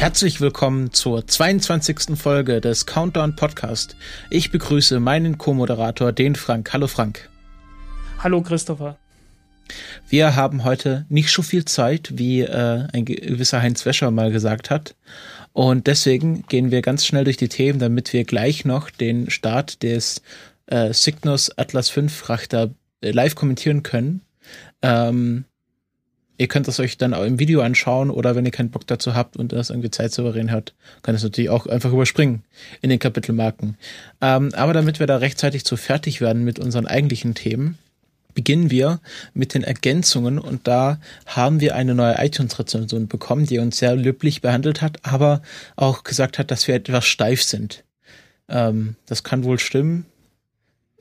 Herzlich willkommen zur 22. Folge des Countdown Podcast. Ich begrüße meinen Co-Moderator, den Frank. Hallo Frank. Hallo Christopher. Wir haben heute nicht so viel Zeit, wie ein gewisser Heinz Wäscher mal gesagt hat. Und deswegen gehen wir ganz schnell durch die Themen, damit wir gleich noch den Start des Cygnus Atlas V Frachter live kommentieren können. Ihr könnt das euch dann auch im Video anschauen oder wenn ihr keinen Bock dazu habt und das irgendwie zeitsouverän habt, könnt ihr es natürlich auch einfach überspringen in den Kapitelmarken. Aber damit wir da rechtzeitig zu fertig werden mit unseren eigentlichen Themen, beginnen wir mit den Ergänzungen und da haben wir eine neue iTunes-Rezension bekommen, die uns sehr löblich behandelt hat, aber auch gesagt hat, dass wir etwas steif sind. Das kann wohl stimmen.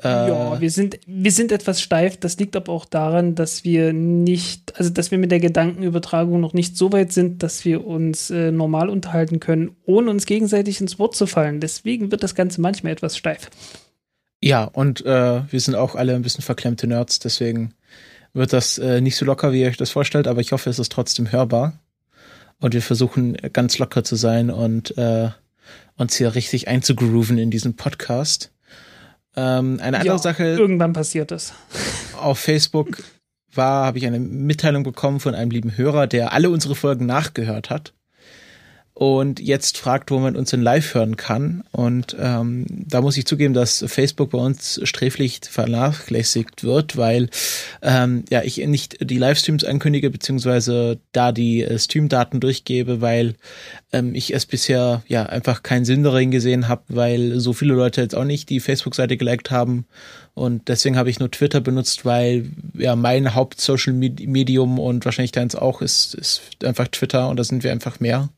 Ja, wir sind etwas steif. Das liegt aber auch daran, dass wir nicht, also dass wir mit der Gedankenübertragung noch nicht so weit sind, dass wir uns normal unterhalten können, ohne uns gegenseitig ins Wort zu fallen. Deswegen wird das Ganze manchmal etwas steif. Ja, und wir sind auch alle ein bisschen verklemmte Nerds, deswegen wird das nicht so locker, wie ihr euch das vorstellt, aber ich hoffe, es ist trotzdem hörbar. Und wir versuchen ganz locker zu sein und uns hier richtig einzugrooven in diesen Podcast. Eine andere Sache. Irgendwann passiert es. Auf Facebook habe ich eine Mitteilung bekommen von einem lieben Hörer, der alle unsere Folgen nachgehört hat und jetzt fragt, wo man uns denn live hören kann. Und da muss ich zugeben, dass Facebook bei uns sträflich vernachlässigt wird, weil ich nicht die Livestreams ankündige, beziehungsweise da die Streamdaten durchgebe, weil ich es bisher einfach keinen Sinn darin gesehen habe, weil so viele Leute jetzt auch nicht die Facebook-Seite geliked haben. Und deswegen habe ich nur Twitter benutzt, weil mein Haupt-Social-Medium und wahrscheinlich deins auch ist einfach Twitter und da sind wir einfach mehr.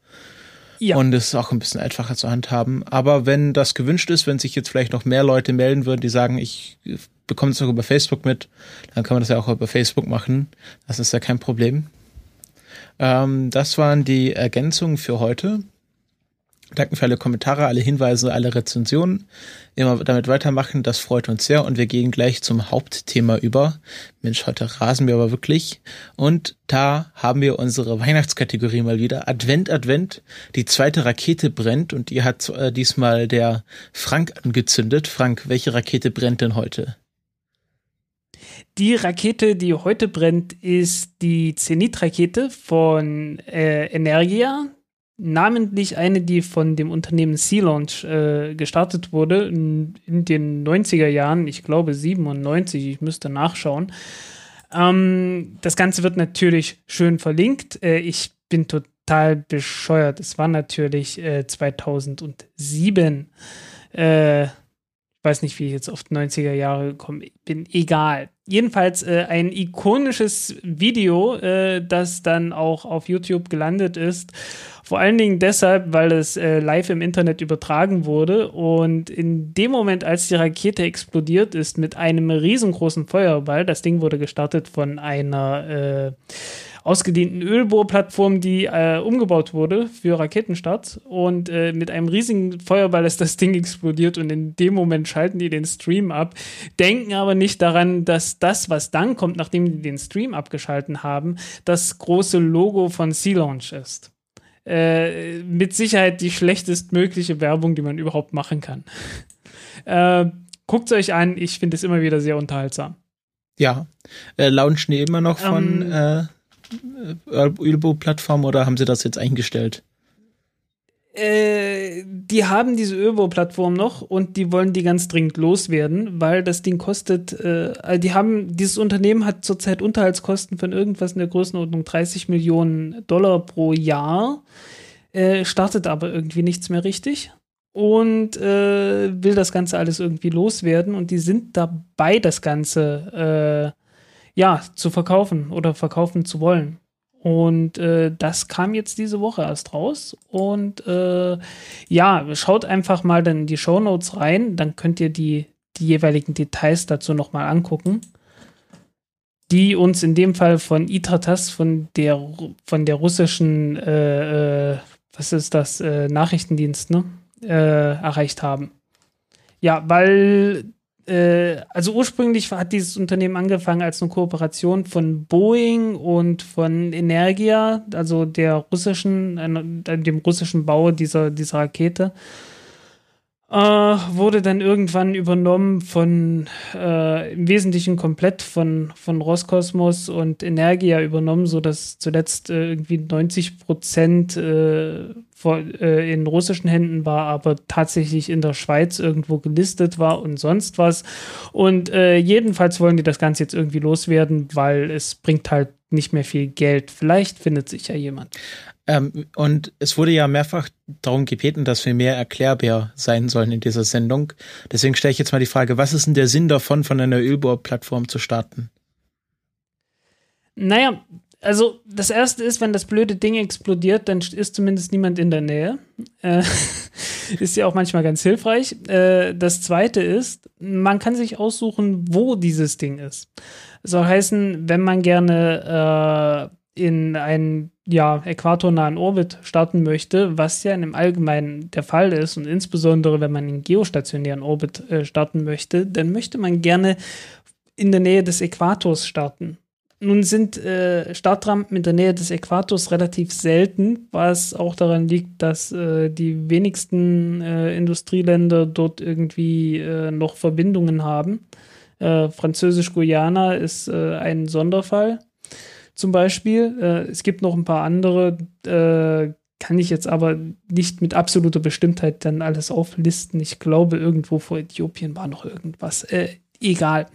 Ja. Und es ist auch ein bisschen einfacher zu handhaben. Aber wenn das gewünscht ist, wenn sich jetzt vielleicht noch mehr Leute melden würden, die sagen, ich bekomme es auch über Facebook mit, dann kann man das ja auch über Facebook machen. Das ist ja kein Problem. Das waren die Ergänzungen für heute. Danke für alle Kommentare, alle Hinweise, alle Rezensionen. Immer damit weitermachen, das freut uns sehr. Und wir gehen gleich zum Hauptthema über. Mensch, heute rasen wir aber wirklich. Und da haben wir unsere Weihnachtskategorie mal wieder. Advent, die zweite Rakete brennt. Und die hat diesmal der Frank angezündet. Frank, welche Rakete brennt denn heute? Die Rakete, die heute brennt, ist die Zenit-Rakete von Energia. Namentlich eine, die von dem Unternehmen Sea Launch gestartet wurde in den 90er Jahren, ich glaube 97, ich müsste nachschauen. Das Ganze wird natürlich schön verlinkt. Ich bin total bescheuert. Es war natürlich 2007. Ich weiß nicht, wie ich jetzt auf 90er Jahre gekommen bin, egal. Jedenfalls ein ikonisches Video, das dann auch auf YouTube gelandet ist. Vor allen Dingen deshalb, weil es live im Internet übertragen wurde. Und in dem Moment, als die Rakete explodiert ist mit einem riesengroßen Feuerball, das Ding wurde gestartet von einer ausgedienten Ölbohrplattform, die umgebaut wurde für Raketenstarts. Und mit einem riesigen Feuerball ist das Ding explodiert und in dem Moment schalten die den Stream ab, denken aber nicht daran, dass das, was dann kommt, nachdem die den Stream abgeschalten haben, das große Logo von Sea Launch ist. Mit Sicherheit die schlechtestmögliche Werbung, die man überhaupt machen kann. Guckt es euch an, ich finde es immer wieder sehr unterhaltsam. Ja, launchen die immer noch von Ölbohrplattform oder haben sie das jetzt eingestellt? Die haben diese Ölbohrplattform noch und die wollen die ganz dringend loswerden, weil das Ding kostet, dieses Unternehmen hat zurzeit Unterhaltskosten von irgendwas in der Größenordnung $30 Millionen pro Jahr, startet aber irgendwie nichts mehr richtig und will das Ganze alles irgendwie loswerden und die sind dabei, das Ganze zu verkaufen oder verkaufen zu wollen. Und das kam jetzt diese Woche erst raus. Und ja, schaut einfach mal dann in die Shownotes rein. Dann könnt ihr die jeweiligen Details dazu nochmal angucken, die uns in dem Fall von ITRATAS, von der russischen, was ist das, Nachrichtendienst, ne, erreicht haben. Ja, weil, also ursprünglich hat dieses Unternehmen angefangen als eine Kooperation von Boeing und von Energia, also dem russischen Bau dieser Rakete. Wurde dann irgendwann übernommen im Wesentlichen komplett von Roskosmos und Energia übernommen, sodass zuletzt irgendwie 90% in russischen Händen war, aber tatsächlich in der Schweiz irgendwo gelistet war und sonst was. Und jedenfalls wollen die das Ganze jetzt irgendwie loswerden, weil es bringt halt nicht mehr viel Geld. Vielleicht findet sich ja jemand. Und es wurde ja mehrfach darum gebeten, dass wir mehr erklärbar sein sollen in dieser Sendung. Deswegen stelle ich jetzt mal die Frage, was ist denn der Sinn davon, von einer Ölbohrplattform zu starten? Naja, also das Erste ist, wenn das blöde Ding explodiert, dann ist zumindest niemand in der Nähe. Ist ja auch manchmal ganz hilfreich. Das Zweite ist, man kann sich aussuchen, wo dieses Ding ist. Das soll heißen, wenn man gerne in einen äquatornahen Orbit starten möchte, was ja im Allgemeinen der Fall ist und insbesondere, wenn man in geostationären Orbit starten möchte, dann möchte man gerne in der Nähe des Äquators starten. Nun sind Startrampen in der Nähe des Äquators relativ selten, was auch daran liegt, dass die wenigsten Industrieländer dort irgendwie noch Verbindungen haben. Französisch-Guyana ist ein Sonderfall zum Beispiel. Es gibt noch ein paar andere, kann ich jetzt aber nicht mit absoluter Bestimmtheit dann alles auflisten. Ich glaube, irgendwo vor Äthiopien war noch irgendwas. Egal.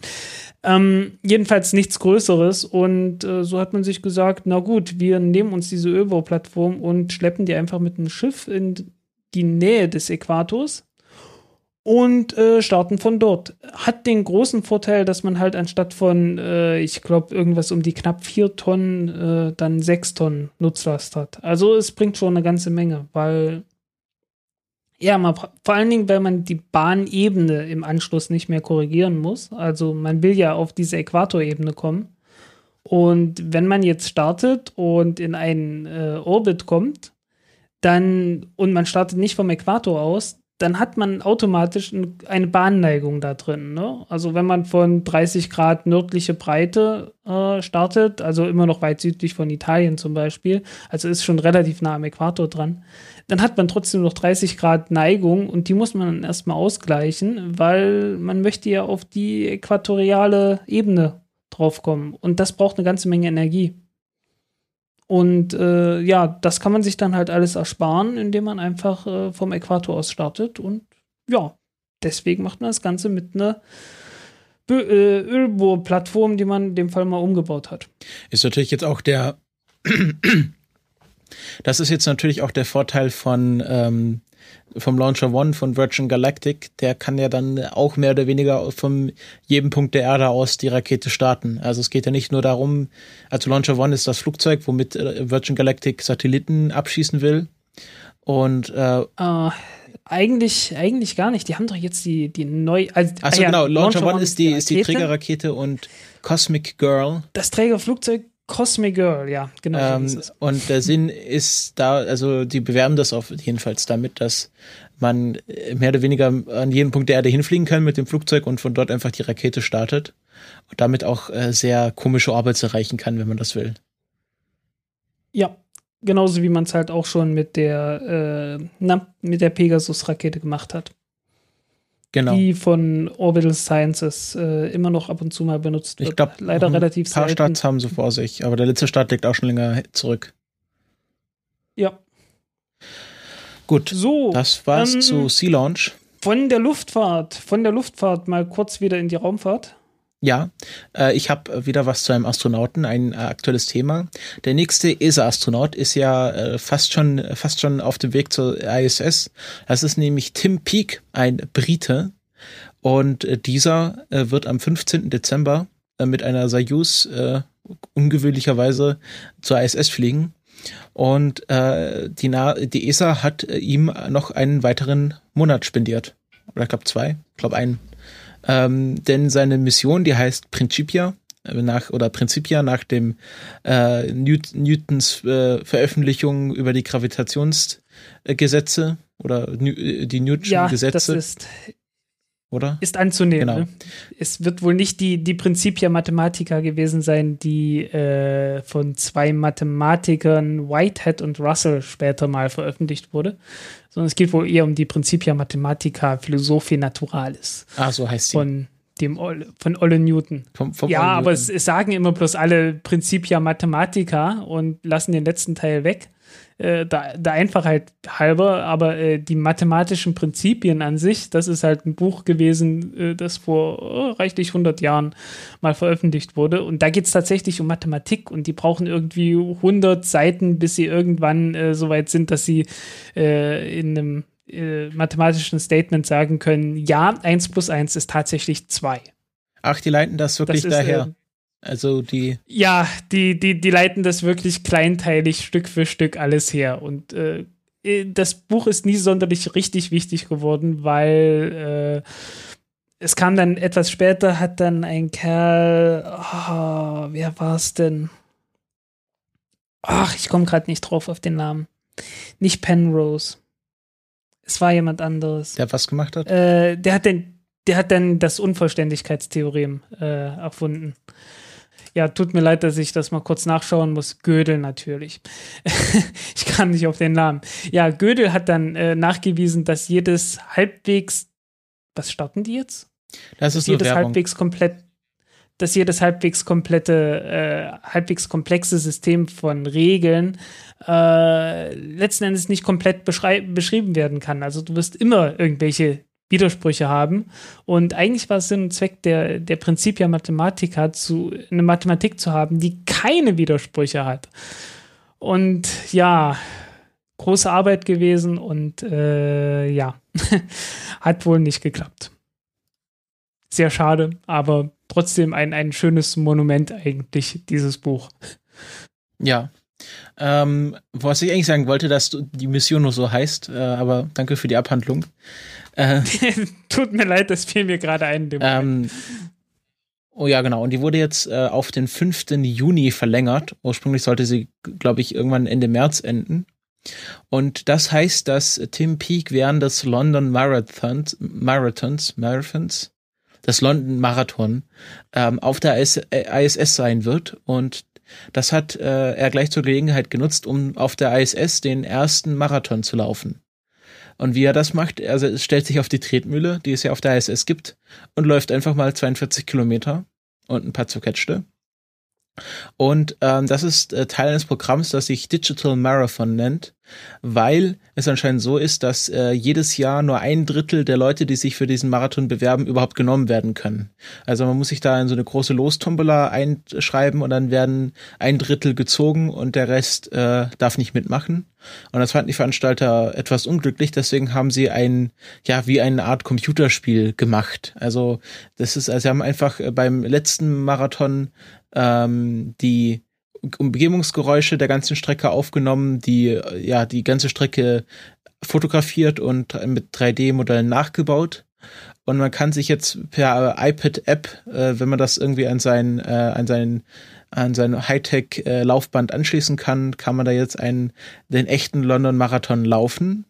Jedenfalls nichts Größeres und so hat man sich gesagt, na gut, wir nehmen uns diese Ölbohrplattform und schleppen die einfach mit einem Schiff in die Nähe des Äquators und starten von dort. Hat den großen Vorteil, dass man halt anstatt von, ich glaube, irgendwas um die knapp 4 Tonnen, dann 6 Tonnen Nutzlast hat. Also es bringt schon eine ganze Menge, weil vor allen Dingen, weil man die Bahnebene im Anschluss nicht mehr korrigieren muss. Also man will ja auf diese Äquatorebene kommen. Und wenn man jetzt startet und in einen Orbit kommt, dann und man startet nicht vom Äquator aus, dann hat man automatisch eine Bahnneigung da drin, ne? Also wenn man von 30 Grad nördliche Breite startet, also immer noch weit südlich von Italien zum Beispiel, also ist schon relativ nah am Äquator dran, dann hat man trotzdem noch 30 Grad Neigung und die muss man dann erstmal ausgleichen, weil man möchte ja auf die äquatoriale Ebene draufkommen und das braucht eine ganze Menge Energie. Und das kann man sich dann halt alles ersparen, indem man einfach vom Äquator aus startet. Und ja, deswegen macht man das Ganze mit einer Ölbohrplattform, die man in dem Fall mal umgebaut hat. Ist natürlich jetzt auch das ist jetzt natürlich auch der Vorteil vom Launcher One von Virgin Galactic. Der kann ja dann auch mehr oder weniger von jedem Punkt der Erde aus die Rakete starten. Also es geht ja nicht nur darum, also Launcher One ist das Flugzeug, womit Virgin Galactic Satelliten abschießen will. Und eigentlich gar nicht. Die haben doch jetzt die neue. Launcher One ist die Trägerrakete und Cosmic Girl. Das Trägerflugzeug Cosmic Girl, ja, genau. Und der Sinn ist da, also die bewerben das auf jedenfalls damit, dass man mehr oder weniger an jedem Punkt der Erde hinfliegen kann mit dem Flugzeug und von dort einfach die Rakete startet und damit auch sehr komische Orbits erreichen kann, wenn man das will. Ja, genauso wie man es halt auch schon mit der Pegasus-Rakete gemacht hat. Genau. Die von Orbital Sciences immer noch ab und zu mal benutzt wird. Ich glaube, leider relativ selten. Ein paar Starts haben sie vor sich, aber der letzte Start liegt auch schon länger zurück. Ja. Gut, so, das war's zu Sea Launch. Von der Luftfahrt mal kurz wieder in die Raumfahrt. Ja, ich habe wieder was zu einem Astronauten, ein aktuelles Thema. Der nächste ESA-Astronaut ist ja fast schon auf dem Weg zur ISS. Das ist nämlich Tim Peake, ein Brite. Und dieser wird am 15. Dezember mit einer Soyuz ungewöhnlicherweise zur ISS fliegen. Und die ESA hat ihm noch einen weiteren Monat spendiert. Oder ich glaube zwei, ich glaube einen. Denn seine Mission, die heißt Principia nach dem Newtons Veröffentlichung über die Gravitationsgesetze oder die Newton'schen Gesetze. Ja, das ist, oder? Ist anzunehmen. Genau. Ne? Es wird wohl nicht die Principia Mathematica gewesen sein, die von zwei Mathematikern Whitehead und Russell später mal veröffentlicht wurde, sondern es geht wohl eher um die Principia Mathematica Philosophia Naturalis. Ach, so heißt sie. Von Olle Newton. Aber es sagen immer bloß alle Principia Mathematica und lassen den letzten Teil weg, der Einfachheit halber, aber die mathematischen Prinzipien an sich, das ist halt ein Buch gewesen, das vor reichlich 100 Jahren mal veröffentlicht wurde. Und da geht es tatsächlich um Mathematik und die brauchen irgendwie 100 Seiten, bis sie irgendwann so weit sind, dass sie in einem mathematischen Statement sagen können, ja, 1 plus 1 ist tatsächlich 2. Ach, die leiten das wirklich daher. Also die. Ja, die leiten das wirklich kleinteilig Stück für Stück alles her. Und das Buch ist nie sonderlich richtig wichtig geworden, weil es kam dann etwas später, hat dann ein Kerl, wer war es denn? Ich komme gerade nicht drauf auf den Namen. Nicht Penrose. Es war jemand anderes. Der was gemacht hat? Der hat dann das Unvollständigkeitstheorem erfunden. Ja, tut mir leid, dass ich das mal kurz nachschauen muss. Gödel natürlich. Ich kam nicht auf den Namen. Ja, Gödel hat dann nachgewiesen, dass jedes halbwegs, was starten die jetzt? Das ist jedes halbwegs komplett, dass jedes halbwegs komplette, halbwegs komplexe System von Regeln letzten Endes nicht komplett beschrieben werden kann. Also du wirst immer irgendwelche Widersprüche haben. Und eigentlich war es Sinn und Zweck der Principia Mathematica, eine Mathematik zu haben, die keine Widersprüche hat. Und ja, große Arbeit gewesen und hat wohl nicht geklappt. Sehr schade, aber trotzdem ein schönes Monument eigentlich, dieses Buch. Ja. Was ich eigentlich sagen wollte, dass die Mission nur so heißt, aber danke für die Abhandlung. Tut mir leid, das fiel mir gerade ein. Oh ja, genau. Und die wurde jetzt auf den 5. Juni verlängert. Ursprünglich sollte sie, glaube ich, irgendwann Ende März enden. Und das heißt, dass Tim Peake während des London Marathons, des London Marathon, auf der ISS sein wird. Und das hat er gleich zur Gelegenheit genutzt, um auf der ISS den ersten Marathon zu laufen. Und wie er das macht, also er stellt sich auf die Tretmühle, die es ja auf der ISS gibt, und läuft einfach mal 42 Kilometer und ein paar zerquetschte. Und das ist Teil eines Programms, das sich Digital Marathon nennt, weil es anscheinend so ist, dass jedes Jahr nur 1/3 der Leute, die sich für diesen Marathon bewerben, überhaupt genommen werden können. Also man muss sich da in so eine große Lostombola einschreiben und dann werden 1/3 gezogen und der Rest darf nicht mitmachen. Und das fanden die Veranstalter etwas unglücklich, deswegen haben sie wie eine Art Computerspiel gemacht. Also sie haben einfach beim letzten Marathon die Umgebungsgeräusche der ganzen Strecke aufgenommen, die ganze Strecke fotografiert und mit 3D-Modellen nachgebaut. Und man kann sich jetzt per iPad-App, wenn man das irgendwie an sein Hightech-Laufband anschließen kann, kann man da jetzt den echten London-Marathon laufen.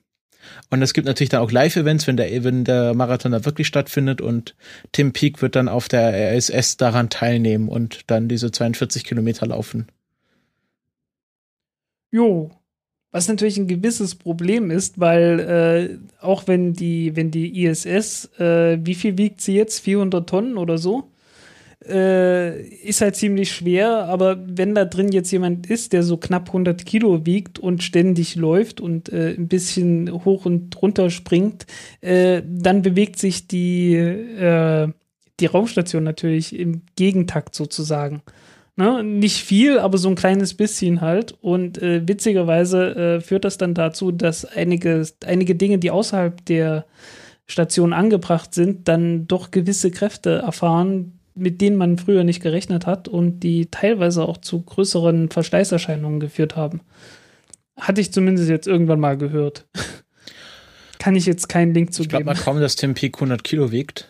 Und es gibt natürlich dann auch Live-Events, wenn der Marathon da wirklich stattfindet. Und Tim Peake wird dann auf der ISS daran teilnehmen und dann diese 42 Kilometer laufen. Jo. Was natürlich ein gewisses Problem ist, weil auch wenn die ISS, wie viel wiegt sie jetzt? 400 Tonnen oder so? Ist halt ziemlich schwer, aber wenn da drin jetzt jemand ist, der so knapp 100 Kilo wiegt und ständig läuft und ein bisschen hoch und runter springt, dann bewegt sich die Raumstation natürlich im Gegentakt sozusagen. Ne? Nicht viel, aber so ein kleines bisschen halt. Und witzigerweise führt das dann dazu, dass einige Dinge, die außerhalb der Station angebracht sind, dann doch gewisse Kräfte erfahren, mit denen man früher nicht gerechnet hat und die teilweise auch zu größeren Verschleißerscheinungen geführt haben. Hatte ich zumindest jetzt irgendwann mal gehört. Kann ich jetzt keinen Link zu geben. Ich glaube mal kaum, dass Tim Peake 100 Kilo wiegt.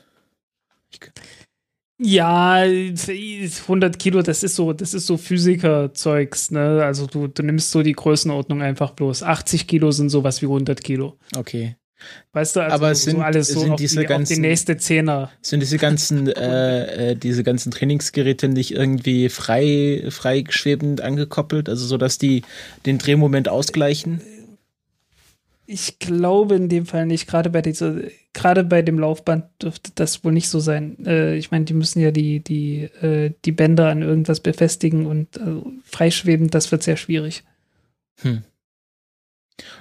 Ja, 100 Kilo, das ist so Physiker-Zeugs, ne? Also du nimmst so die Größenordnung einfach bloß. 80 Kilo sind sowas wie 100 Kilo. Okay. Weißt du, also aber sind, so alles so auf die nächste Zehner. Sind diese ganzen Trainingsgeräte nicht irgendwie frei schwebend angekoppelt, also so, dass die den Drehmoment ausgleichen? Ich glaube in dem Fall nicht. Gerade bei dem Laufband dürfte das wohl nicht so sein. Ich meine, die müssen ja die Bänder an irgendwas befestigen und freischwebend, das wird sehr schwierig.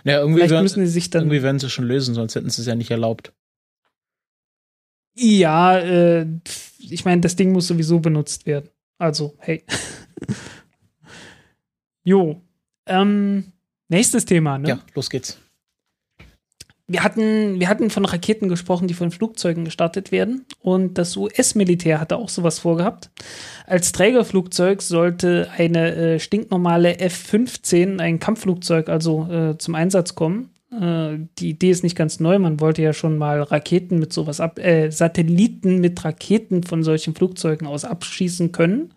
Ja, irgendwie werden sie es schon lösen, sonst hätten sie es ja nicht erlaubt. Ja, ich meine, das Ding muss sowieso benutzt werden. Also, hey. Jo. Nächstes Thema, ne? Ja, los geht's. Wir hatten von Raketen gesprochen, die von Flugzeugen gestartet werden. Und das US-Militär hatte auch sowas vorgehabt. Als Trägerflugzeug sollte eine stinknormale F-15, ein Kampfflugzeug, also zum Einsatz kommen. Die Idee ist nicht ganz neu. Man wollte ja schon mal Satelliten mit Raketen von solchen Flugzeugen aus abschießen können.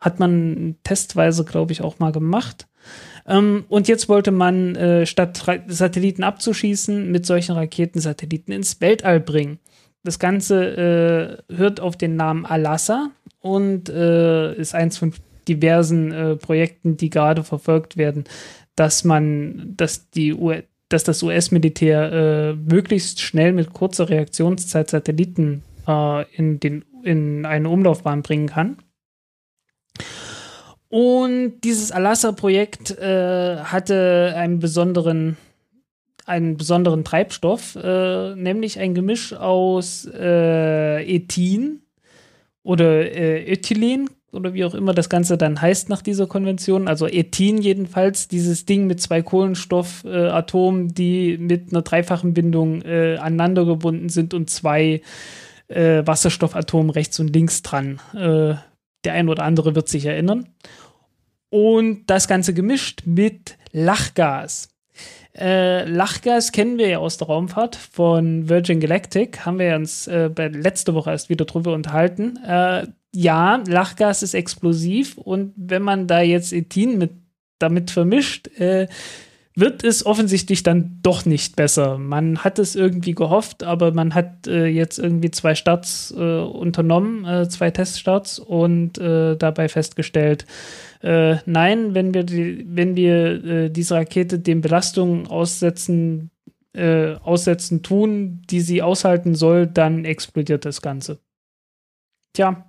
Hat man testweise, glaube ich, auch mal gemacht. Und jetzt wollte man, statt Satelliten abzuschießen, mit solchen Raketen Satelliten ins Weltall bringen. Das Ganze hört auf den Namen ALASA und ist eins von diversen Projekten, die gerade verfolgt werden, dass das US-Militär möglichst schnell mit kurzer Reaktionszeit Satelliten in eine Umlaufbahn bringen kann. Und dieses ALASA-Projekt hatte einen besonderen Treibstoff, nämlich ein Gemisch aus Ethin oder Ethylen oder wie auch immer das Ganze dann heißt nach dieser Konvention. Also Ethin jedenfalls, dieses Ding mit zwei Kohlenstoffatomen, die mit einer dreifachen Bindung aneinander gebunden sind und zwei Wasserstoffatomen rechts und links dran. Der ein oder andere wird sich erinnern. Und das Ganze gemischt mit Lachgas. Lachgas kennen wir ja aus der Raumfahrt von Virgin Galactic. Haben wir uns letzte Woche erst wieder drüber unterhalten. Ja, Lachgas ist explosiv. Und wenn man da jetzt Ethin damit vermischt, wird es offensichtlich dann doch nicht besser. Man hat es irgendwie gehofft, aber man hat jetzt irgendwie zwei Starts unternommen, zwei Teststarts und dabei festgestellt, nein, wenn wir diese Rakete den Belastungen aussetzen tun, die sie aushalten soll, dann explodiert das Ganze. Tja.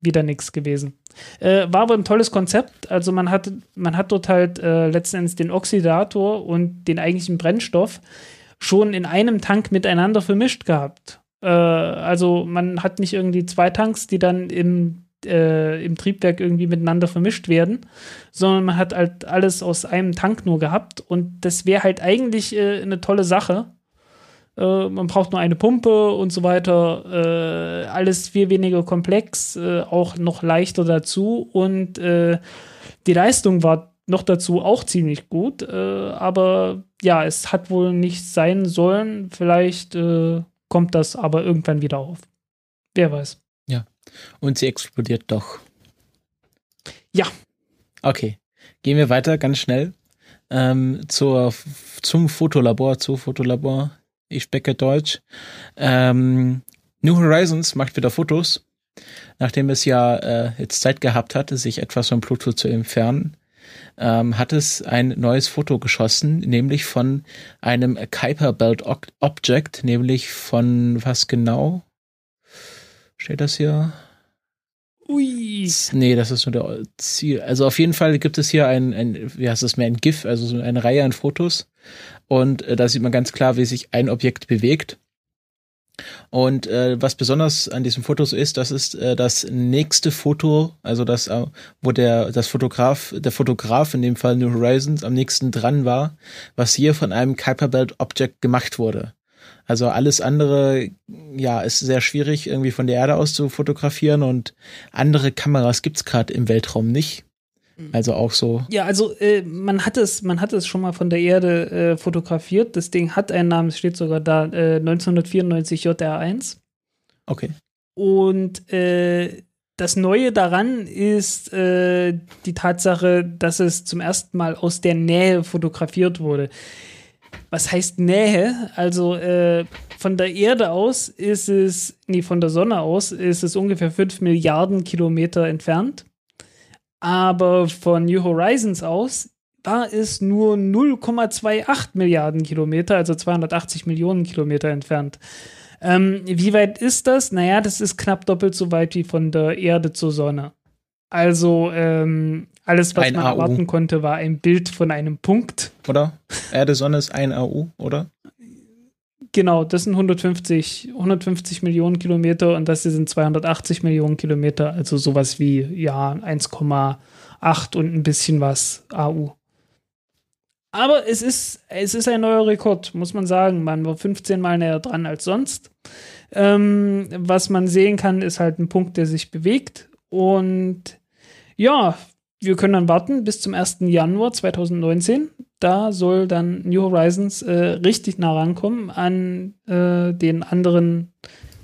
Wieder nichts gewesen. War aber ein tolles Konzept. Also man hat dort halt letzten Endes den Oxidator und den eigentlichen Brennstoff schon in einem Tank miteinander vermischt gehabt. Also man hat nicht irgendwie zwei Tanks, die dann im Triebwerk irgendwie miteinander vermischt werden, sondern man hat halt alles aus einem Tank nur gehabt. Und das wäre halt eigentlich eine tolle Sache. Man braucht nur eine Pumpe und so weiter. Alles viel weniger komplex, auch noch leichter dazu. Und die Leistung war noch dazu auch ziemlich gut. Aber ja, es hat wohl nicht sein sollen. Vielleicht kommt das aber irgendwann wieder auf. Wer weiß. Ja, und sie explodiert doch. Ja. Okay, gehen wir weiter ganz schnell zum Fotolabor. Ich specke Deutsch. New Horizons macht wieder Fotos, nachdem es ja jetzt Zeit gehabt hatte, sich etwas von Pluto zu entfernen, hat es ein neues Foto geschossen, nämlich von einem Kuiper Belt Object, nämlich von was genau? Steht das hier? Ui. Nee, das ist nur der Ziel. Also auf jeden Fall gibt es hier ein GIF, also so eine Reihe an Fotos. Und da sieht man ganz klar, wie sich ein Objekt bewegt. Und was besonders an diesem Foto so ist, das ist das nächste Foto, also das, wo der Fotograf in dem Fall New Horizons am nächsten dran war, was hier von einem Kuiper Belt Object gemacht wurde. Also alles andere, ja, ist sehr schwierig irgendwie von der Erde aus zu fotografieren und andere Kameras gibt's gerade im Weltraum nicht. Also auch so. Ja, also man hat es schon mal von der Erde fotografiert. Das Ding hat einen Namen, es steht sogar da, 1994 JR1. Okay. Und das Neue daran ist die Tatsache, dass es zum ersten Mal aus der Nähe fotografiert wurde. Was heißt Nähe? Also von der Erde aus ist es, nee, von der Sonne aus ist es ungefähr 5 Milliarden Kilometer entfernt. Aber von New Horizons aus war es nur 0,28 Milliarden Kilometer, also 280 Millionen Kilometer entfernt. Wie weit ist das? Naja, das ist knapp doppelt so weit wie von der Erde zur Sonne. Also alles, was man erwarten konnte, war ein Bild von einem Punkt. Oder? Erde, Sonne ist ein AU, oder? Genau, das sind 150 Millionen Kilometer und das hier sind 280 Millionen Kilometer, also sowas wie, ja, 1,8 und ein bisschen was AU. Aber es ist ein neuer Rekord, muss man sagen. Man war 15 Mal näher dran als sonst. Was man sehen kann, ist halt ein Punkt, der sich bewegt. Und ja, wir können dann warten bis zum 1. Januar 2019. Da soll dann New Horizons richtig nah rankommen an den anderen,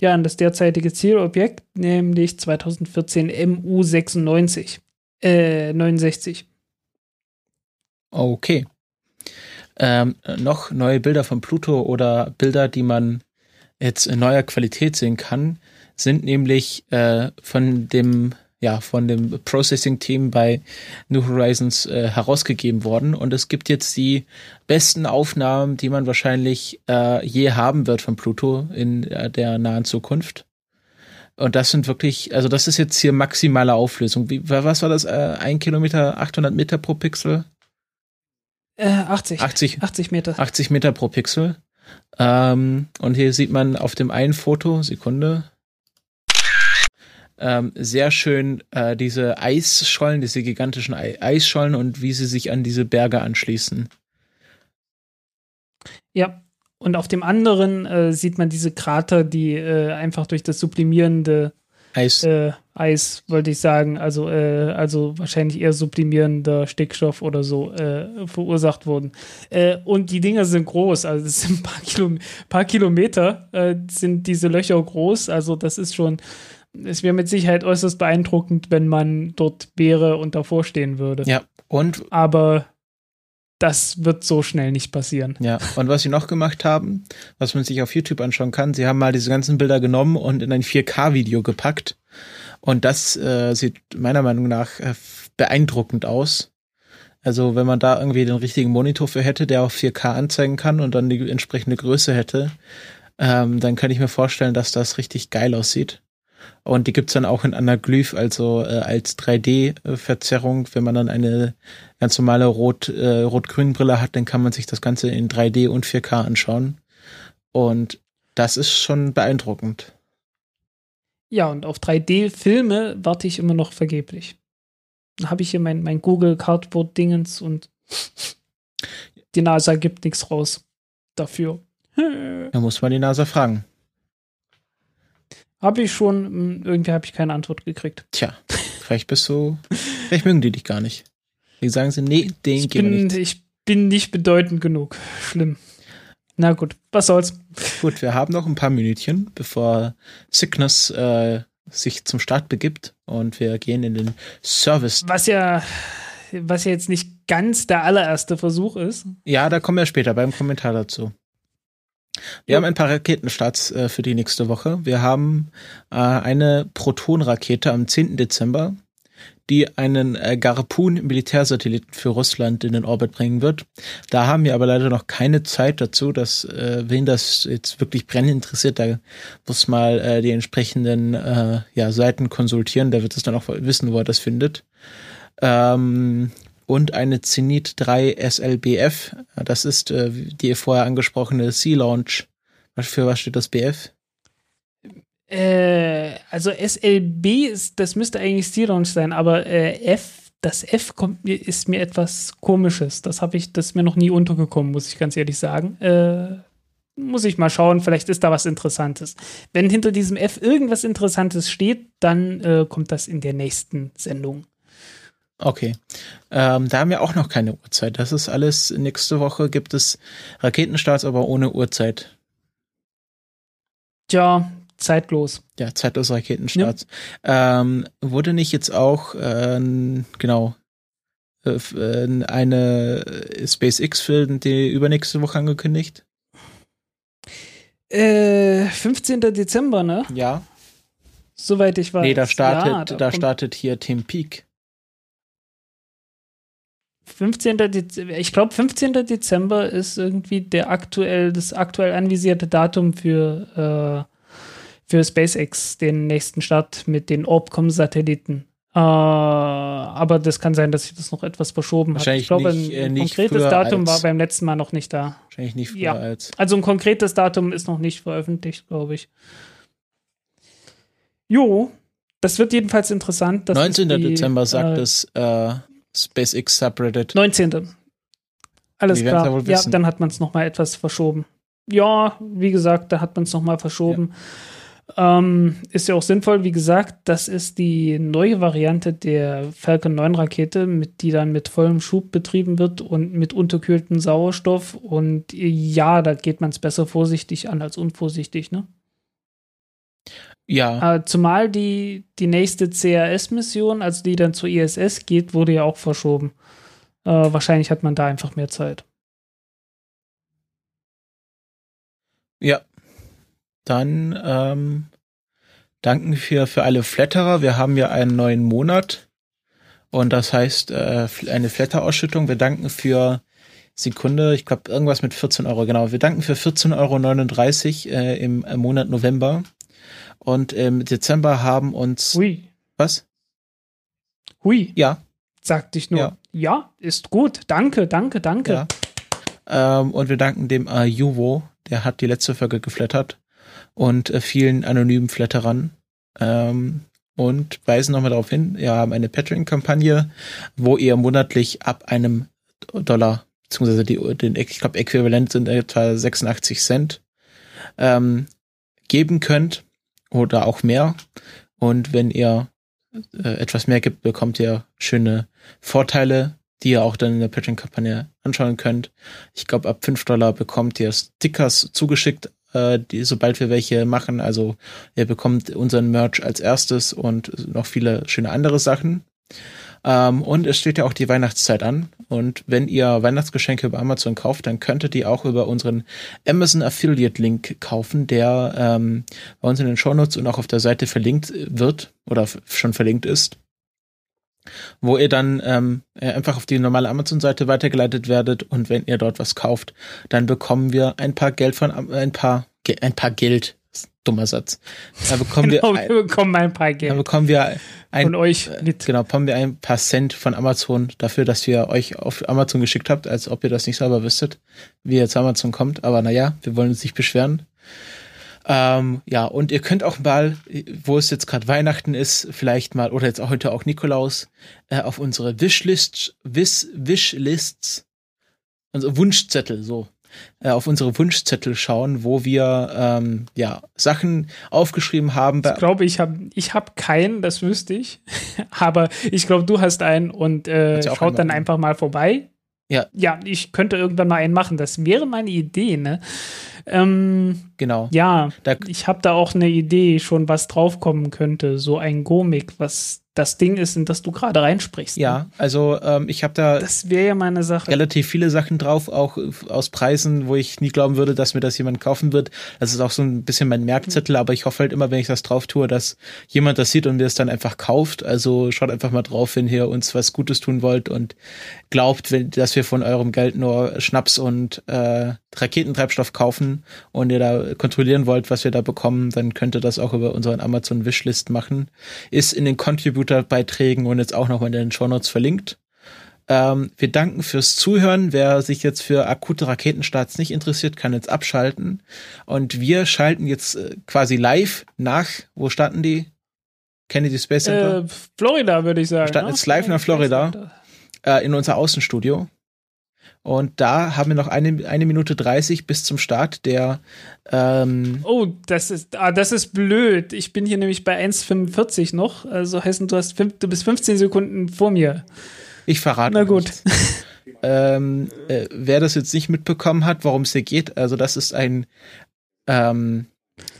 ja, an das derzeitige Zielobjekt, nämlich 2014 MU96. 69. Okay. Noch neue Bilder von Pluto oder Bilder, die man jetzt in neuer Qualität sehen kann, sind nämlich von dem Processing-Team bei New Horizons herausgegeben worden. Und es gibt jetzt die besten Aufnahmen, die man wahrscheinlich je haben wird von Pluto in der nahen Zukunft. Und das sind wirklich, also das ist jetzt hier maximale Auflösung. Was war das? 1 Kilometer, 800 Meter pro Pixel? 80 Meter. 80 Meter pro Pixel. Und hier sieht man auf dem einen Foto, Sekunde, sehr schön diese Eisschollen, diese gigantischen Eisschollen und wie sie sich an diese Berge anschließen. Ja, und auf dem anderen sieht man diese Krater, die einfach durch das sublimierende Eis, wollte ich sagen, also wahrscheinlich eher sublimierender Stickstoff oder so verursacht wurden. Und die Dinger sind groß, also es sind ein paar Kilometer sind diese Löcher groß, also das ist schon, es wäre mit Sicherheit äußerst beeindruckend, wenn man dort wäre und davor stehen würde. Ja, und? Aber das wird so schnell nicht passieren. Ja, und was sie noch gemacht haben, was man sich auf YouTube anschauen kann, sie haben mal diese ganzen Bilder genommen und in ein 4K-Video gepackt. Und das sieht meiner Meinung nach beeindruckend aus. Also wenn man da irgendwie den richtigen Monitor für hätte, der auch 4K anzeigen kann und dann die entsprechende Größe hätte, dann kann ich mir vorstellen, dass das richtig geil aussieht. Und die gibt's dann auch in Anaglyph, also als 3D-Verzerrung. Wenn man dann eine ganz normale Rot-Grün-Brille hat, dann kann man sich das Ganze in 3D und 4K anschauen. Und das ist schon beeindruckend. Ja, und auf 3D-Filme warte ich immer noch vergeblich. Da habe ich hier mein Google-Cardboard-Dingens und die NASA gibt nichts raus dafür. Da muss man die NASA fragen. Irgendwie habe ich keine Antwort gekriegt. Tja, vielleicht mögen die dich gar nicht. Die sagen sie, nee, den gehen wir nicht. Ich bin nicht bedeutend genug. Schlimm. Na gut, was soll's. Gut, wir haben noch ein paar Minütchen, bevor Cygnus sich zum Start begibt und wir gehen in den Service. Was ja jetzt nicht ganz der allererste Versuch ist. Ja, da kommen wir später beim Kommentar dazu. Wir haben ein paar Raketenstarts für die nächste Woche. Wir haben eine Proton-Rakete am 10. Dezember, die einen Garpun-Militärsatelliten für Russland in den Orbit bringen wird. Da haben wir aber leider noch keine Zeit dazu, dass wen das jetzt wirklich brennend interessiert, da muss mal die entsprechenden Seiten konsultieren. Da wird es dann auch wissen, wo er das findet. Und eine Zenit 3 SLBF, das ist die vorher angesprochene Sea Launch. Für was steht das BF? Also SLB ist, das müsste eigentlich Sea Launch sein, aber das F ist mir etwas Komisches. Das ist mir noch nie untergekommen, muss ich ganz ehrlich sagen. muss ich mal schauen, vielleicht ist da was Interessantes. Wenn hinter diesem F irgendwas Interessantes steht, dann kommt das in der nächsten Sendung. Okay. Da haben wir auch noch keine Uhrzeit. Das ist alles, nächste Woche gibt es Raketenstarts, aber ohne Uhrzeit. Tja, zeitlos. Ja, zeitlos Raketenstarts. Ja. Wurde nicht jetzt auch, eine SpaceX-Film, die übernächste Woche angekündigt? 15. Dezember, ne? Ja. Soweit ich weiß. Nee, da startet hier Tim Peake. 15. Dezember, ich glaube 15. Dezember ist irgendwie das aktuell anvisierte Datum für SpaceX, den nächsten Start mit den Orbcomm-Satelliten. Aber das kann sein, dass ich das noch etwas verschoben habe. Ich glaube, ein konkretes Datum war beim letzten Mal noch nicht da. Wahrscheinlich nicht früher als. Also ein konkretes Datum ist noch nicht veröffentlicht, glaube ich. Jo, das wird jedenfalls interessant. 19. Dezember sagt es SpaceX Subreddit. 19. Alles klar. Ja, dann hat man es nochmal etwas verschoben. Ja, wie gesagt, da hat man es nochmal verschoben. Ja. Ist ja auch sinnvoll, wie gesagt, das ist die neue Variante der Falcon 9 Rakete, die dann mit vollem Schub betrieben wird und mit unterkühltem Sauerstoff, und ja, da geht man es besser vorsichtig an als unvorsichtig, ne? Ja. Zumal die nächste CRS-Mission, also die dann zur ISS geht, wurde ja auch verschoben. Wahrscheinlich hat man da einfach mehr Zeit. Ja. Dann danken wir für alle Flatterer. Wir haben ja einen neuen Monat und das heißt eine Flatter-Ausschüttung. Wir danken für Sekunde, ich glaube irgendwas mit 14 Euro, genau. Wir danken für 14,39 Euro im Monat November, und im Dezember haben uns... Hui. Was? Hui. Ja. Sagte ich nur. Ja, ist gut. Danke. Ja. Und wir danken dem Juvo, der hat die letzte Folge geflattert, und vielen anonymen Flatterern, und weisen nochmal darauf hin, wir haben eine Patreon-Kampagne, wo ihr monatlich ab einem $1, beziehungsweise ich glaube äquivalent sind etwa 86 Cent, geben könnt oder auch mehr, und wenn ihr etwas mehr gibt, bekommt ihr schöne Vorteile, die ihr auch dann in der Patreon-Kampagne anschauen könnt. Ich glaube, ab $5 bekommt ihr Stickers zugeschickt, sobald wir welche machen. Also ihr bekommt unseren Merch als erstes und noch viele schöne andere Sachen. Und es steht ja auch die Weihnachtszeit an. Und wenn ihr Weihnachtsgeschenke über Amazon kauft, dann könnt ihr die auch über unseren Amazon Affiliate-Link kaufen, der bei uns in den Shownotes und auch auf der Seite verlinkt wird oder schon verlinkt ist, wo ihr dann einfach auf die normale Amazon-Seite weitergeleitet werdet, und wenn ihr dort was kauft, dann bekommen wir ein paar Geld. Dummer Satz. Bekommen wir ein paar Cent von Amazon dafür, dass wir euch auf Amazon geschickt habt, als ob ihr das nicht selber wüsstet, wie ihr zu Amazon kommt. Aber naja, wir wollen uns nicht beschweren. Und ihr könnt auch mal, wo es jetzt gerade Weihnachten ist, vielleicht mal, oder jetzt auch heute auch Nikolaus, auf unsere Wishlists, also Wunschzettel, auf unsere Wunschzettel schauen, wo wir Sachen aufgeschrieben haben. Ich glaube, ich hab keinen, das wüsste ich, aber ich glaube, du hast einen, und schaut dann einfach mal vorbei. Ja, ich könnte irgendwann mal einen machen. Das wäre meine Idee, ne? Genau. Ja, ich habe da auch eine Idee, schon was draufkommen könnte. So ein Gomik, was das Ding ist, in das du gerade reinsprichst. Ja, ne? Also ich habe da das wäre ja meine Sache. Relativ viele Sachen drauf, auch aus Preisen, wo ich nie glauben würde, dass mir das jemand kaufen wird. Das ist auch so ein bisschen mein Merkzettel, aber ich hoffe halt immer, wenn ich das drauf tue, dass jemand das sieht und mir es dann einfach kauft. Also schaut einfach mal drauf, wenn ihr uns was Gutes tun wollt und glaubt, dass wir von eurem Geld nur Schnaps und Raketentreibstoff kaufen und ihr da kontrollieren wollt, was wir da bekommen, dann könnt ihr das auch über unseren Amazon-Wishlist machen. Ist in den Contributor-Beiträgen und jetzt auch noch in den Shownotes verlinkt. Wir danken fürs Zuhören. Wer sich jetzt für akute Raketenstarts nicht interessiert, kann jetzt abschalten. Und wir schalten jetzt quasi live nach, wo starten die? Kennedy Space Center? Florida, würde ich sagen. Wir starten jetzt live nach Florida in unser Außenstudio. Und da haben wir noch eine Minute 30 bis zum Start der das ist blöd. Ich bin hier nämlich bei 1,45 noch. Also heißen, du bist 15 Sekunden vor mir. Ich verrate nichts. Na gut. Wer das jetzt nicht mitbekommen hat, worum es hier geht, also das ist ein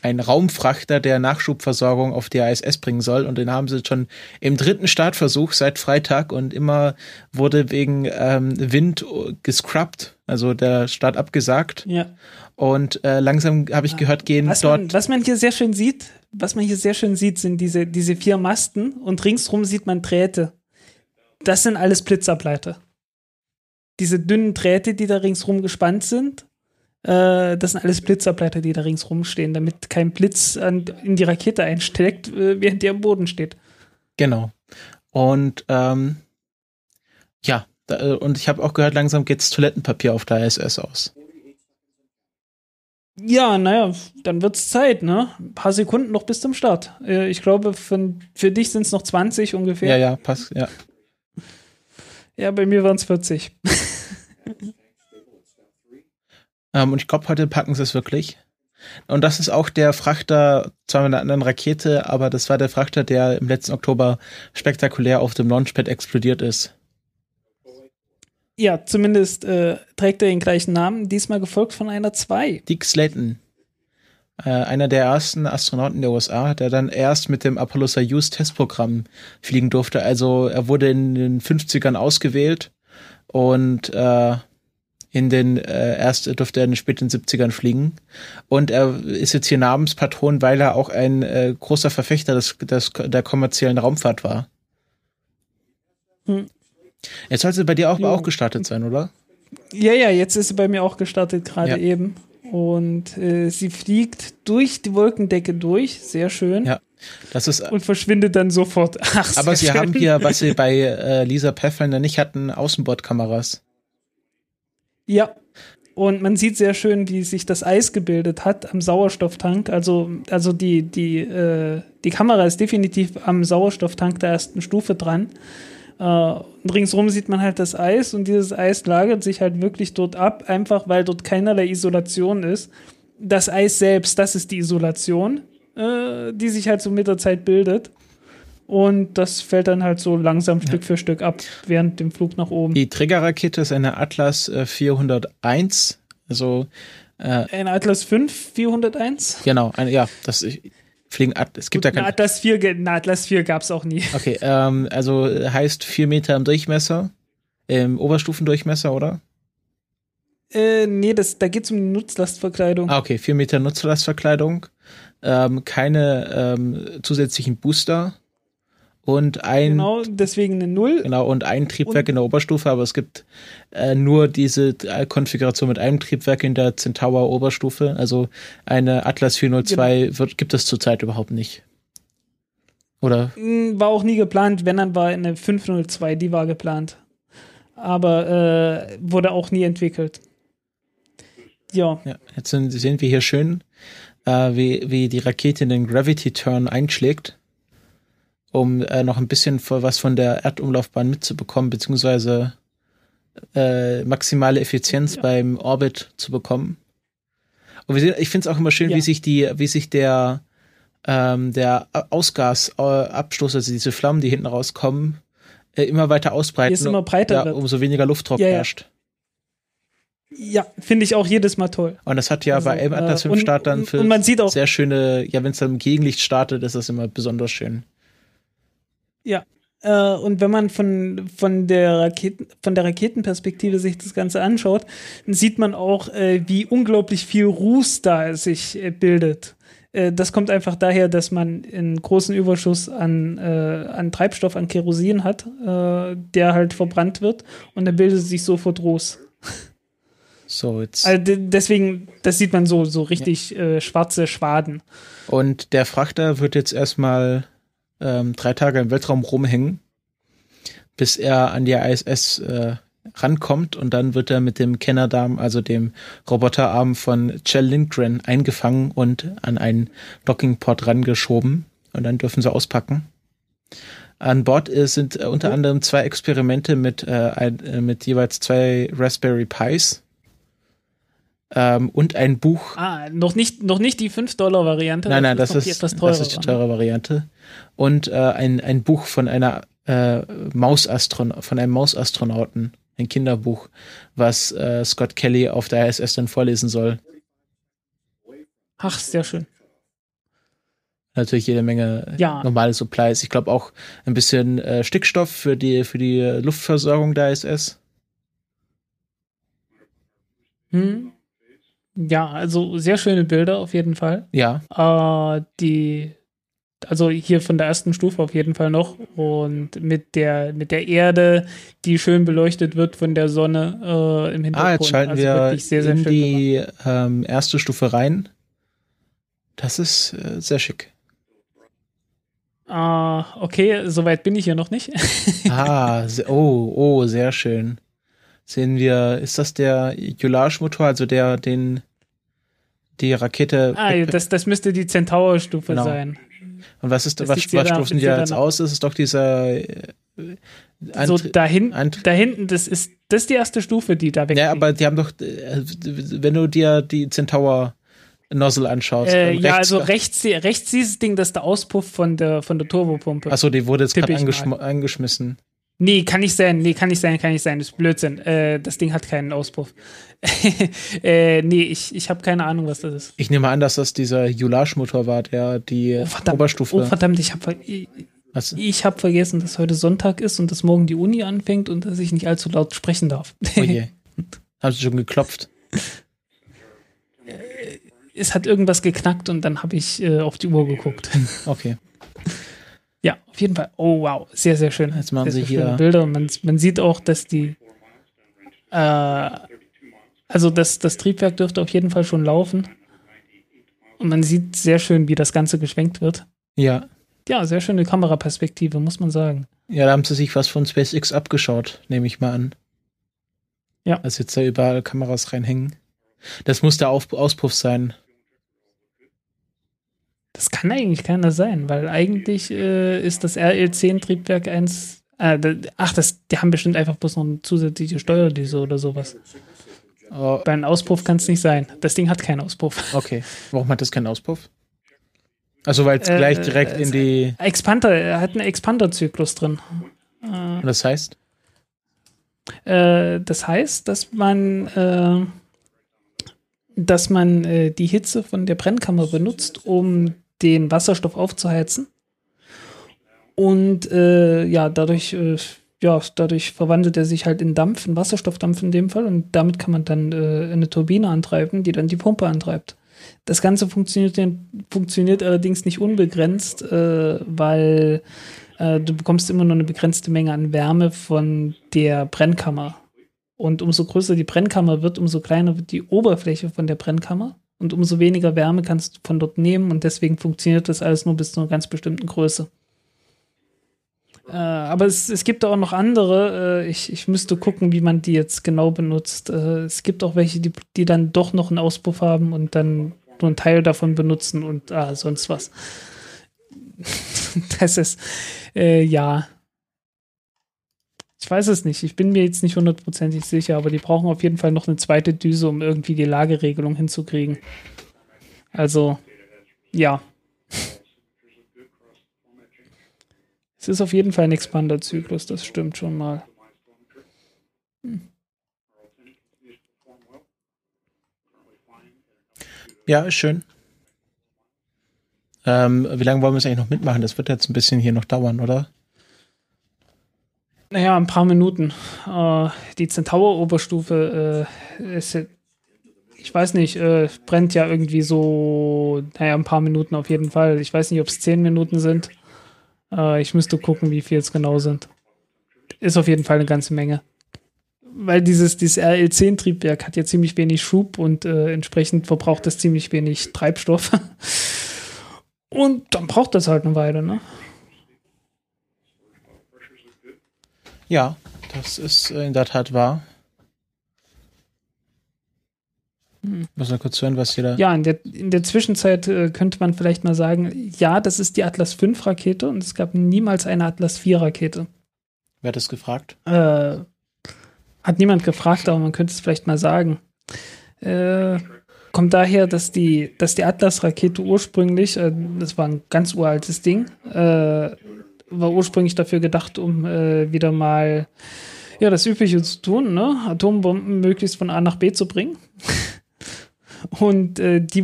Raumfrachter, der Nachschubversorgung auf die ISS bringen soll, und den haben sie schon im 3. Startversuch seit Freitag, und immer wurde wegen Wind gescrubbt, also der Start abgesagt. Ja. Und langsam habe ich gehört, gehen was dort... Was man hier sehr schön sieht, sind diese 4 Masten, und ringsrum sieht man Drähte. Das sind alles Blitzableiter. Diese dünnen Drähte, die da ringsrum gespannt sind, das sind alles Blitzableiter, die da ringsrum stehen, damit kein Blitz in die Rakete einsteckt, während die am Boden steht. Genau. Und und ich habe auch gehört, langsam geht's Toilettenpapier auf der ISS aus. Ja, naja, dann wird's Zeit, ne? Ein paar Sekunden noch bis zum Start. Ich glaube, für dich sind's noch 20 ungefähr. Ja, passt, ja. Ja, bei mir waren es 40. Und ich glaube, heute packen sie es wirklich. Und das ist auch der Frachter, zwar mit einer anderen Rakete, aber das war der Frachter, der im letzten Oktober spektakulär auf dem Launchpad explodiert ist. Ja, zumindest trägt er den gleichen Namen, diesmal gefolgt von einer 2. Dick Slayton. Einer der ersten Astronauten der USA, der dann erst mit dem Apollo-Soyuz-Testprogramm fliegen durfte. Also er wurde in den 50ern ausgewählt, und erst durfte er in den späten 70ern fliegen. Und er ist jetzt hier Namenspatron, weil er auch ein großer Verfechter der kommerziellen Raumfahrt war. Hm. Jetzt sollte sie bei dir auch gestartet sein, oder? Ja, jetzt ist sie bei mir auch gestartet, gerade eben. Und sie fliegt durch die Wolkendecke durch, sehr schön. Ja, das ist, und verschwindet dann sofort. Ach, aber sie haben hier, was sie bei Lisa Pathfinder nicht hatten, Außenbordkameras. Ja, und man sieht sehr schön, wie sich das Eis gebildet hat am Sauerstofftank. Also die Kamera ist definitiv am Sauerstofftank der ersten Stufe dran. Und ringsrum sieht man halt das Eis, und dieses Eis lagert sich halt wirklich dort ab, einfach weil dort keinerlei Isolation ist. Das Eis selbst, das ist die Isolation, die sich halt so mit der Zeit bildet, und das fällt dann halt so langsam Stück für Stück ab während dem Flug nach oben. Die Trägerrakete ist eine Atlas 401, also eine Atlas 401? Genau, es gibt ja keine Atlas 4 gab es auch nie. Okay, also heißt 4 Meter im Durchmesser, im Oberstufendurchmesser, oder? Nee, da geht es um die Nutzlastverkleidung. Ah, okay, 4 Meter Nutzlastverkleidung, keine zusätzlichen Booster und genau, deswegen eine 0. Genau, und ein Triebwerk in der Oberstufe, aber es gibt nur diese Konfiguration mit einem Triebwerk in der Centaur-Oberstufe. Also eine Atlas 402 gibt es zurzeit überhaupt nicht. Oder? War auch nie geplant. Wenn, dann war eine 502, die war geplant. Aber wurde auch nie entwickelt. Ja, jetzt sehen wir hier schön, wie die Rakete in den Gravity-Turn einschlägt, um noch ein bisschen was von der Erdumlaufbahn mitzubekommen, beziehungsweise maximale Effizienz beim Orbit zu bekommen. Und wir sehen, ich finde es auch immer schön, wie sich der Ausgasabstoß, also diese Flammen, die hinten rauskommen, immer weiter ausbreiten, immer breiter wird. Umso weniger Luftdruck herrscht. Ja, finde ich auch jedes Mal toll. Und das hat bei Atlas V Start dann für sehr schöne, wenn es dann im Gegenlicht startet, ist das immer besonders schön. Ja, und wenn man von der Raketenperspektive sich das Ganze anschaut, dann sieht man auch, wie unglaublich viel Ruß da sich bildet. Das kommt einfach daher, dass man einen großen Überschuss an Treibstoff, an Kerosin hat, der halt verbrannt wird, und dann bildet sich sofort Ruß. So, jetzt. Also deswegen, das sieht man so richtig schwarze Schwaden. Und der Frachter wird jetzt erstmal 3 Tage im Weltraum rumhängen, bis er an die ISS rankommt, und dann wird er mit dem Kennerdarm, also dem Roboterarm von Kjell Lindgren, eingefangen und an einen Dockingport rangeschoben, und dann dürfen sie auspacken. An Bord sind unter anderem zwei Experimente mit jeweils 2 Raspberry Pis und ein Buch. Ah, noch nicht die $5-Variante. Nein, das ist die teure Variante. Und ein Buch von einem Mausastronauten, ein Kinderbuch, was Scott Kelly auf der ISS dann vorlesen soll. Ach, sehr schön. Natürlich jede Menge normale Supplies. Ich glaube auch ein bisschen Stickstoff für die Luftversorgung der ISS. Ja, also sehr schöne Bilder auf jeden Fall. Ja. Also hier von der ersten Stufe auf jeden Fall noch. Und mit der Erde, die schön beleuchtet wird von der Sonne im Hintergrund. Jetzt schalten wir wirklich sehr, sehr in die erste Stufe rein. Das ist sehr schick. Okay, soweit bin ich ja noch nicht. Sehr schön. Sehen wir, ist das der Jölarsch-Motor, also die Rakete? Das müsste die Centaur-Stufe sein. Und was stoßen die jetzt aus? Das ist doch dieser da hinten, das ist die erste Stufe, die da weg. Ja, aber die haben doch, wenn du dir die Centaur Nozzle anschaust. Rechts dieses Ding, das ist der Auspuff von der Turbopumpe. Achso, die wurde jetzt gerade angeschmissen. Nee, kann nicht sein, das ist Blödsinn. Das Ding hat keinen Auspuff. Ich habe keine Ahnung, was das ist. Ich nehme an, dass das dieser Jölarsch-Motor war, der die Oberstufe... Oh verdammt, ich hab vergessen, dass heute Sonntag ist und dass morgen die Uni anfängt und dass ich nicht allzu laut sprechen darf. Oh je. Haben Sie schon geklopft? Es hat irgendwas geknackt und dann habe ich auf die Uhr geguckt. Okay. Ja, auf jeden Fall. Oh, wow. Sehr, sehr schön. Jetzt machen sie hier Bilder. Man sieht auch, dass die das Triebwerk dürfte auf jeden Fall schon laufen. Und man sieht sehr schön, wie das Ganze geschwenkt wird. Ja. Ja, sehr schöne Kameraperspektive, muss man sagen. Ja, da haben sie sich was von SpaceX abgeschaut, nehme ich mal an. Ja. Dass jetzt da überall Kameras reinhängen. Das muss der Auspuff sein. Das kann eigentlich keiner sein, weil eigentlich ist das RL10-Triebwerk die haben bestimmt einfach bloß noch eine zusätzliche Steuerdüse oder sowas. Oh. Bei einem Auspuff kann es nicht sein. Das Ding hat keinen Auspuff. Okay. Warum hat das keinen Auspuff? Also weil es gleich direkt in die... Er hat einen Expander-Zyklus drin. Und das heißt? Das heißt, dass man die Hitze von der Brennkammer benutzt, um den Wasserstoff aufzuheizen. Und dadurch verwandelt er sich halt in Dampf, in Wasserstoffdampf in dem Fall. Und damit kann man dann eine Turbine antreiben, die dann die Pumpe antreibt. Das Ganze funktioniert allerdings nicht unbegrenzt, weil du bekommst immer nur eine begrenzte Menge an Wärme von der Brennkammer. Und umso größer die Brennkammer wird, umso kleiner wird die Oberfläche von der Brennkammer und umso weniger Wärme kannst du von dort nehmen und deswegen funktioniert das alles nur bis zu einer ganz bestimmten Größe. Aber es gibt auch noch andere. Ich müsste gucken, wie man die jetzt genau benutzt. Es gibt auch welche, die dann doch noch einen Auspuff haben und dann nur einen Teil davon benutzen und sonst was. Das ist, Ich weiß es nicht. Ich bin mir jetzt nicht 100% sicher, aber die brauchen auf jeden Fall noch eine zweite Düse, um irgendwie die Lageregelung hinzukriegen. Also, ja. Es ist auf jeden Fall ein Expander-Zyklus, das stimmt schon mal. Ja, ist schön. Wie lange wollen wir es eigentlich noch mitmachen? Das wird jetzt ein bisschen hier noch dauern, oder? Naja, ein paar Minuten. Die Centaur-Oberstufe, ich weiß nicht, brennt ja irgendwie so, naja, ein paar Minuten auf jeden Fall. Ich weiß nicht, ob es 10 Minuten sind. Ich müsste gucken, wie viel es genau sind. Ist auf jeden Fall eine ganze Menge. Weil dieses RL10-Triebwerk hat ja ziemlich wenig Schub und entsprechend verbraucht es ziemlich wenig Treibstoff. Und dann braucht das halt eine Weile, ne? Ja, das ist in der Tat wahr. Muss mal kurz hören, was jeder. Ja, in der Zwischenzeit könnte man vielleicht mal sagen, ja, das ist die Atlas V-Rakete und es gab niemals eine Atlas IV-Rakete. Wer hat das gefragt? Hat niemand gefragt, aber man könnte es vielleicht mal sagen. Kommt daher, dass die Atlas-Rakete ursprünglich, das war ein ganz uraltes Ding, war ursprünglich dafür gedacht, um wieder mal ja, das Übliche zu tun, ne? Atombomben möglichst von A nach B zu bringen. Und die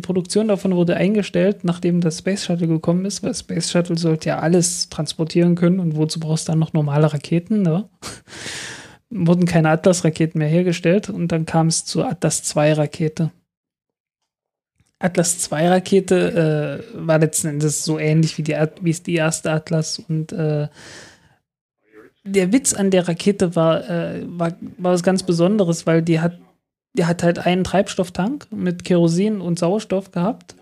Produktion davon wurde eingestellt, nachdem das Space Shuttle gekommen ist, weil Space Shuttle sollte ja alles transportieren können und wozu brauchst du dann noch normale Raketen, ne? Wurden keine Atlas-Raketen mehr hergestellt und dann kam es zur Atlas-2-Rakete. Atlas-2-Rakete war letzten Endes so ähnlich wie die erste Atlas und der Witz an der Rakete war was ganz Besonderes, weil die hat halt einen Treibstofftank mit Kerosin und Sauerstoff gehabt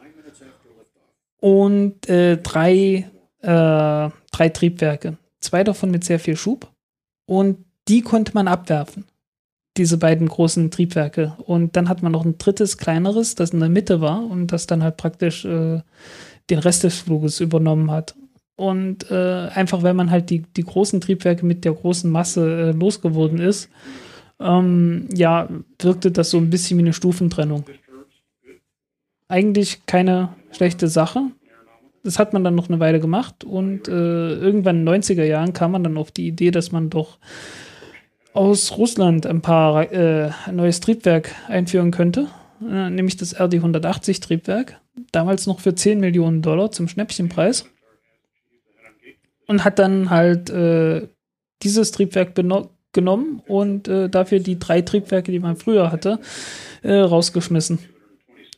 und drei Triebwerke. Zwei davon mit sehr viel Schub und die konnte man abwerfen, diese beiden großen Triebwerke. Und dann hat man noch ein drittes, kleineres, das in der Mitte war und das dann halt praktisch den Rest des Fluges übernommen hat. Und einfach, weil man halt die großen Triebwerke mit der großen Masse losgeworden ist, ja, wirkte das so ein bisschen wie eine Stufentrennung. Eigentlich keine schlechte Sache. Das hat man dann noch eine Weile gemacht und irgendwann in den 90er Jahren kam man dann auf die Idee, dass man doch aus Russland ein neues Triebwerk einführen könnte, nämlich das RD-180-Triebwerk, damals noch für $10 Millionen zum Schnäppchenpreis und hat dann halt dieses Triebwerk genommen und dafür die drei Triebwerke, die man früher hatte, rausgeschmissen.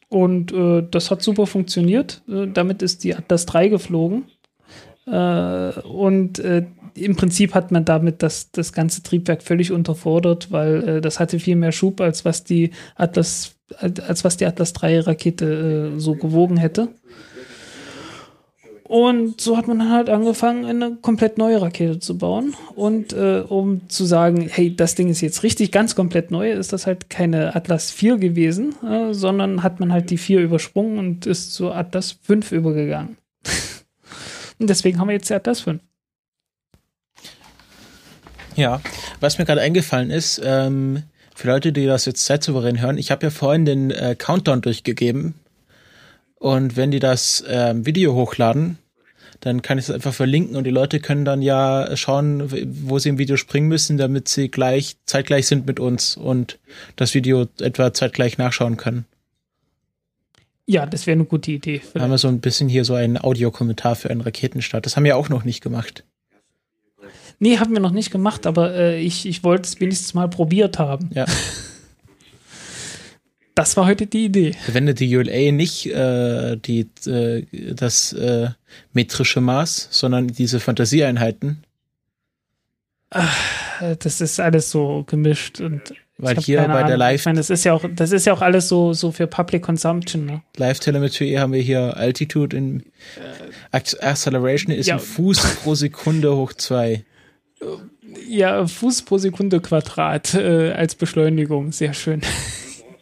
Und das hat super funktioniert. Damit ist die Atlas 3 geflogen. Im Prinzip hat man damit das ganze Triebwerk völlig unterfordert, weil das hatte viel mehr Schub, als was die Atlas 3 Rakete so gewogen hätte. Und so hat man dann halt angefangen, eine komplett neue Rakete zu bauen. Und um zu sagen, hey, das Ding ist jetzt richtig ganz komplett neu, ist das halt keine Atlas 4 gewesen, sondern hat man halt die 4 übersprungen und ist zur Atlas 5 übergegangen. Und deswegen haben wir jetzt die Atlas 5. Ja, was mir gerade eingefallen ist, für Leute, die das jetzt zeitsouverän hören, ich habe ja vorhin den Countdown durchgegeben. Und wenn die das Video hochladen, dann kann ich es einfach verlinken und die Leute können dann ja schauen, wo sie im Video springen müssen, damit sie zeitgleich sind mit uns und das Video etwa zeitgleich nachschauen können. Ja, das wäre eine gute Idee. Vielleicht. Da haben wir so ein bisschen hier so einen Audiokommentar für einen Raketenstart. Das haben wir auch noch nicht gemacht. Nee, haben wir noch nicht gemacht, aber ich wollte es wenigstens mal probiert haben. Ja. Das war heute die Idee. Verwendet die ULA nicht das metrische Maß, sondern diese Fantasieeinheiten? Ach, das ist alles so gemischt und weil ich hier bei Ahnung. Der Live, ich meine, das ist ja auch alles so für Public Consumption. Ne? Live Telemetry haben wir hier Altitude in Acceleration ist ja. Ein Fuß pro Sekunde hoch 2. Ja, Fuß pro Sekunde Quadrat als Beschleunigung, sehr schön.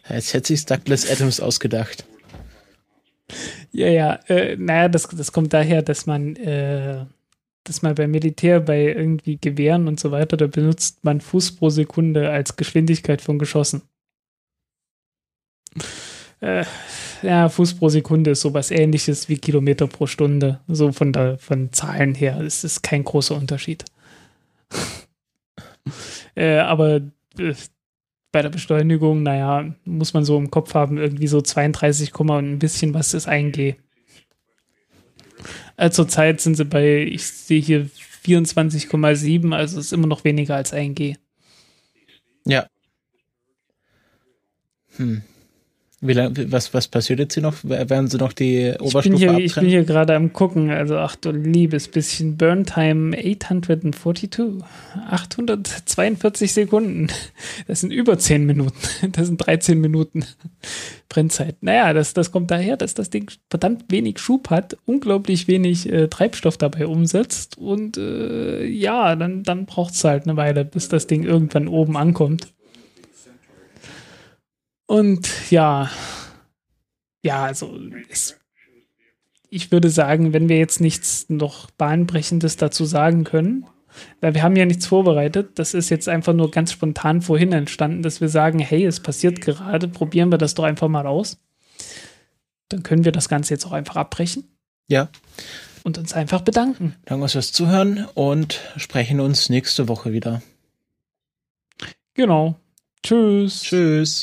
Als hätte sich Douglas Adams ausgedacht. Ja. Naja, das kommt daher, dass man beim Militär bei irgendwie Gewehren und so weiter, da benutzt man Fuß pro Sekunde als Geschwindigkeit von Geschossen. Ja, Fuß pro Sekunde ist sowas Ähnliches wie Kilometer pro Stunde. So von Zahlen her. Es ist kein großer Unterschied. Aber bei der Beschleunigung, naja, muss man so im Kopf haben, irgendwie so 32, und ein bisschen was ist 1G. Zurzeit sind sie bei, ich sehe hier 24,7, also ist immer noch weniger als 1G. Ja. Wie lange, was passiert jetzt hier noch? Werden sie noch die Oberstufe abtrennen? Ich bin hier gerade am gucken, also ach du liebes bisschen. Burntime 842 Sekunden. Das sind über 10 Minuten. Das sind 13 Minuten Brennzeit. Naja, das kommt daher, dass das Ding verdammt wenig Schub hat, unglaublich wenig Treibstoff dabei umsetzt und ja, dann braucht es halt eine Weile, bis das Ding irgendwann oben ankommt. Und ja, also ich würde sagen, wenn wir jetzt nichts noch Bahnbrechendes dazu sagen können, weil wir haben ja nichts vorbereitet, das ist jetzt einfach nur ganz spontan vorhin entstanden, dass wir sagen, hey, es passiert gerade, probieren wir das doch einfach mal aus. Dann können wir das Ganze jetzt auch einfach abbrechen. Ja. Und uns einfach bedanken. Danke fürs Zuhören und sprechen uns nächste Woche wieder. Genau. Tschüss. Tschüss.